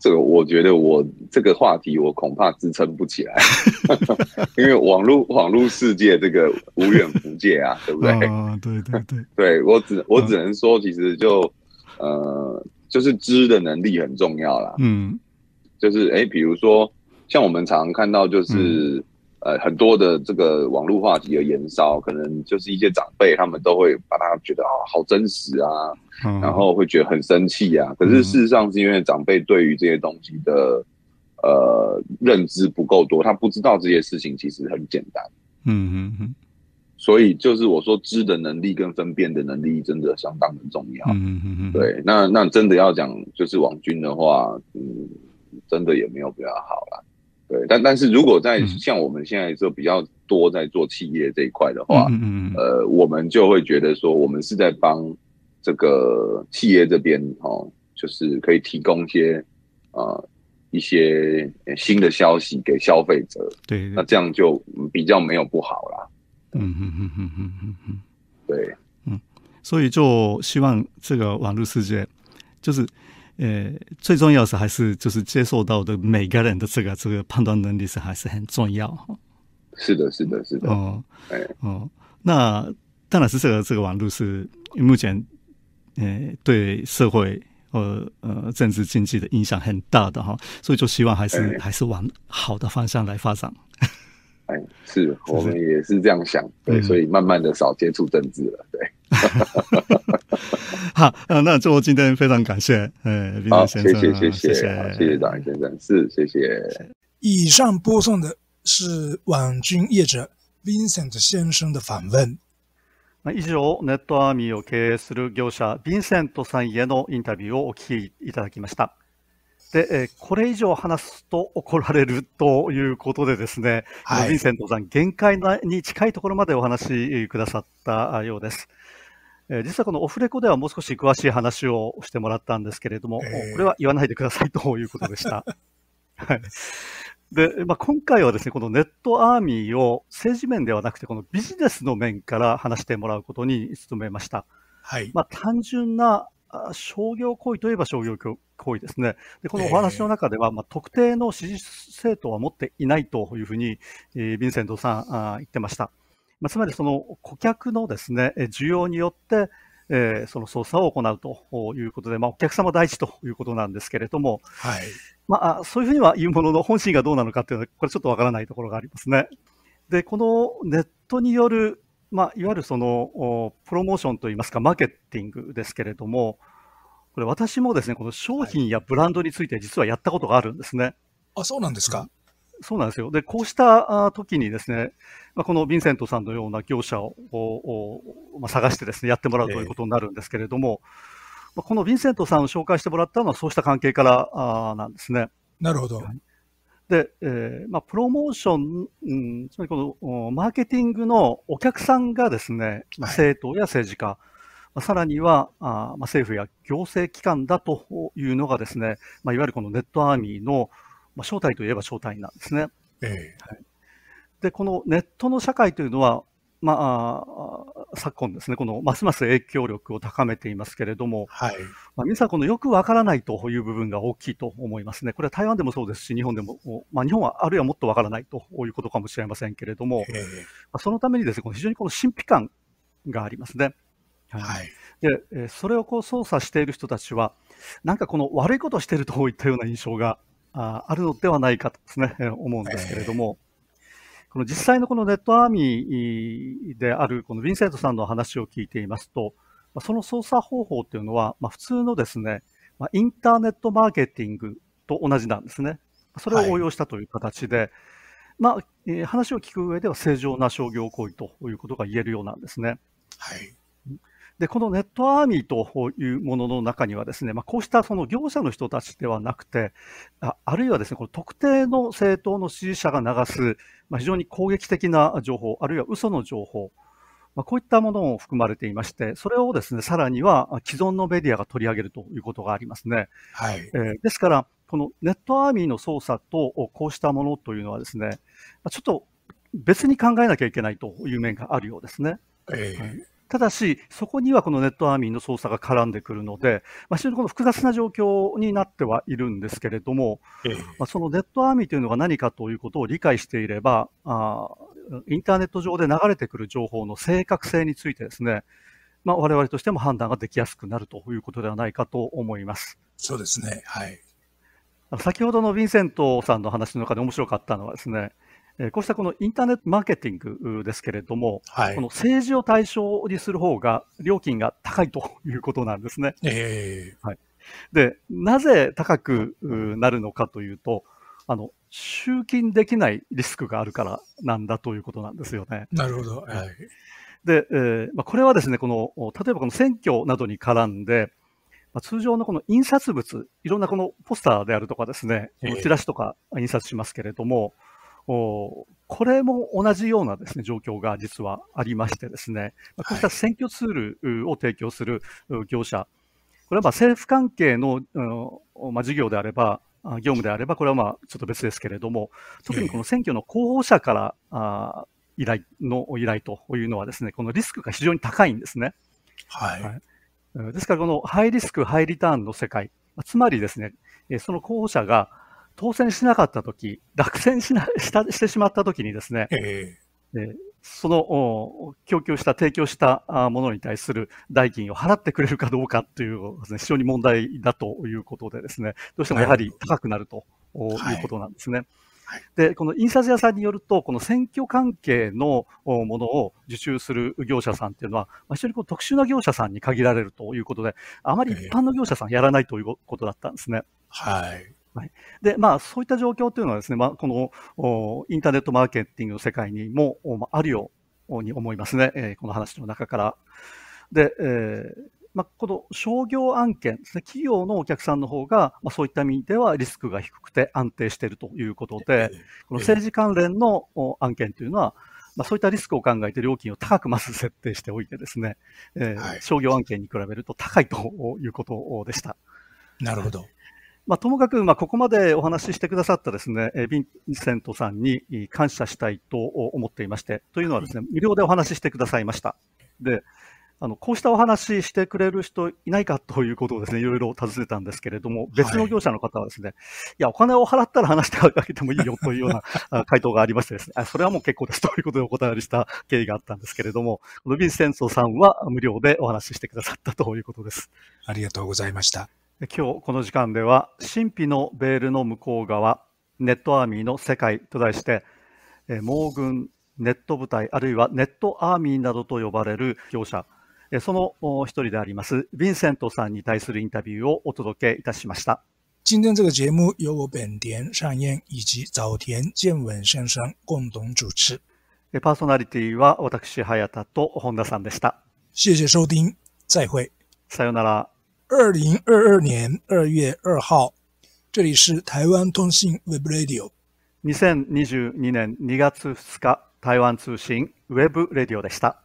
这个我觉得我这个话题我恐怕支撑不起来，因为网络世界这个无远弗届啊，对不对？啊，对对对，对我只能说，其实就就是知的能力很重要啦。嗯，就是比如说像我们常看到就是很多的这个网络话题的延烧，可能就是一些长辈他们都会把它觉得好真实啊。然后会觉得很生气啊，可是事实上是因为长辈对于这些东西的认知不够多，他不知道这些事情其实很简单。所以就是我说知的能力跟分辨的能力真的相当的重要。对，那真的要讲就是网军的话，真的也没有比较好啦。对，但是如果在像我们现在就比较多在做企业这一块的话，我们就会觉得说我们是在帮。这个企业这边就是可以提供一些新的消息给消费者，对，那这样就比较没有不好啦。对，所以就希望这个网络世界就是最重要是还是就是接受到的每个人的这个判断能力是还是很重要。是的。那当然是这个网络是目前对社会政治经济的影响很大的哈，所以就希望还是往好的方向来发展。是我们也是这样想，对，所以慢慢的少接触政治了，对。好，那就今天非常感谢Vincent先生，谢谢张先生，谢谢。以上播送的是网军业者 Vincent 先生的访問。以上、ネットアーミーを経営する業者 Vincent さんへのインタビューをお聞きいただきました。で、これ以上話すと怒られるということでですね、ヴィンセントさん、限界に近いところまでお話しくださったようです。実はこのオフレコではもう少し詳しい話をしてもらったんですけれども、これは言わないでくださいということでした。はい。で、今回はですね、このネットアーミーを政治面ではなくて、このビジネスの面から話してもらうことに努めました。はい。単純な商業行為といえば商業行為ですね。で、このお話の中では、特定の支持政党は持っていないというふうに、ヴィンセントさん言ってました。つまりその顧客のですね、需要によって、その操作を行うということで、お客様第一ということなんですけれども、はい。そういうふうには言うものの本心がどうなのかというのは、これちょっとわからないところがありますね。で、このネットによるいわゆるそのプロモーションといいますかマーケティングですけれども、これ私もですね、この商品やブランドについて実はやったことがあるんですね。はい、そうなんですか。そうなんですよ。で、こうした時にですね、このヴィンセントさんのような業者を探してですね、やってもらうということになるんですけれども、このヴィンセントさんを紹介してもらったのはそうした関係からなんですね。なるほど。で、プロモーション、つまりこのマーケティングのお客さんがですね、政党や政治家、さらには政府や行政機関だというのがですね、いわゆるこのネットアーミーの正体といえば正体なんですね。はい、で、このネットの社会というのは、昨今ですね、このますます影響力を高めていますけれども、はい。皆さんこのよくわからないという部分が大きいと思いますね。これは台湾でもそうですし、日本でも、日本はあるいはもっとわからないということかもしれませんけれども、そのためにですね、この非常にこの神秘感がありますね。はい。で、それをこう操作している人たちは、なんかこの悪いことをしているといったような印象があるのではないかとですね、思うんですけれども、この実際のこのネットアーミーであるこのヴィンセントさんの話を聞いていますと、その操作方法というのは、普通のですね、インターネットマーケティングと同じなんですね。それを応用したという形で、話を聞く上では正常な商業行為ということが言えるようなんですね。はい。で、このネットアーミーというものの中にはですね、こうしたその業者の人たちではなくて、あるいはですね、この特定の政党の支持者が流す、非常に攻撃的な情報、あるいは嘘の情報、こういったものも含まれていまして、それをですね、さらには既存のメディアが取り上げるということがありますね。はい。ですから、このネットアーミーの操作とこうしたものというのはですね、ちょっと別に考えなきゃいけないという面があるようですね。はい。ただし、そこにはこのネットアーミーの操作が絡んでくるので、非常にこの複雑な状況になってはいるんですけれども、そのネットアーミーというのが何かということを理解していれば、インターネット上で流れてくる情報の正確性についてですね、我々としても判断ができやすくなるということではないかと思います。そうですね。はい。先ほどのヴィンセントさんの話の中で面白かったのはですね、こうしたこのインターネットマーケティングですけれども、はい、この政治を対象にする方が料金が高いということなんですね。はい、で、なぜ高くなるのかというと、集金できないリスクがあるからなんだということなんですよね。なるほど。はい。で、これはですね、例えばこの選挙などに絡んで、通常のこの印刷物、いろんなこのポスターであるとかですね、チラシとか印刷しますけれども、これも同じようなですね、状況が実はありましてですね、こうした選挙ツールを提供する業者、これは政府関係の事業であれば、業務であれば、これはちょっと別ですけれども、特にこの選挙の候補者から依頼というのはですね、このリスクが非常に高いんですね。はい、ですから、このハイリスク、ハイリターンの世界、つまりですね、その候補者が当選しなかったとき、落選してしまったときにですね、その提供したものに対する代金を払ってくれるかどうかというのが非常に問題だということでですね、どうしてもやはり高くなるということなんですね。はいはい、で、この印刷屋さんによると、この選挙関係のものを受注する業者さんというのは、非常にこう特殊な業者さんに限られるということで、あまり一般の業者さんやらないということだったんですね。はいはい、で、まあ、そういった状況というのはですね、まあ、このインターネットマーケティングの世界にもあるように思いますね、この話の中から。で、まあ、この商業案件ですね、企業のお客さんの方が、まあ、そういった意味ではリスクが低くて安定しているということで、この政治関連の案件というのは、まあ、そういったリスクを考えて料金を高くまず設定しておいてですね、商業案件に比べると高いということでした。なるほど。まあ、ともかく、まあ、ここまでお話ししてくださったですね、ヴィンセントさんに感謝したいと思っていまして、というのはですね、無料でお話ししてくださいました。で、こうしたお話ししてくれる人いないかということをですね、いろいろ尋ねたんですけれども、別の業者の方はですね、いや、お金を払ったら話してあげてもいいよというような回答がありましてですね、それはもう結構ですということでお断りした経緯があったんですけれども、このヴィンセントさんは無料でお話ししてくださったということです。ありがとうございました。今日この時間では、神秘のベールの向こう側、ネットアーミーの世界と題して、網軍、ネット部隊、あるいはネットアーミーなどと呼ばれる業者、その一人でありますヴィンセントさんに対するインタビューをお届けいたしました。今天这个节目由我本田尚彦以及早田健文先生共同主持。パーソナリティは私早田と本田さんでした。谢谢收听，再会。さよなら。2022年2月2日，这里是台湾通信 Web Radio。2022年2月2日、台湾通信 Web Radio でした。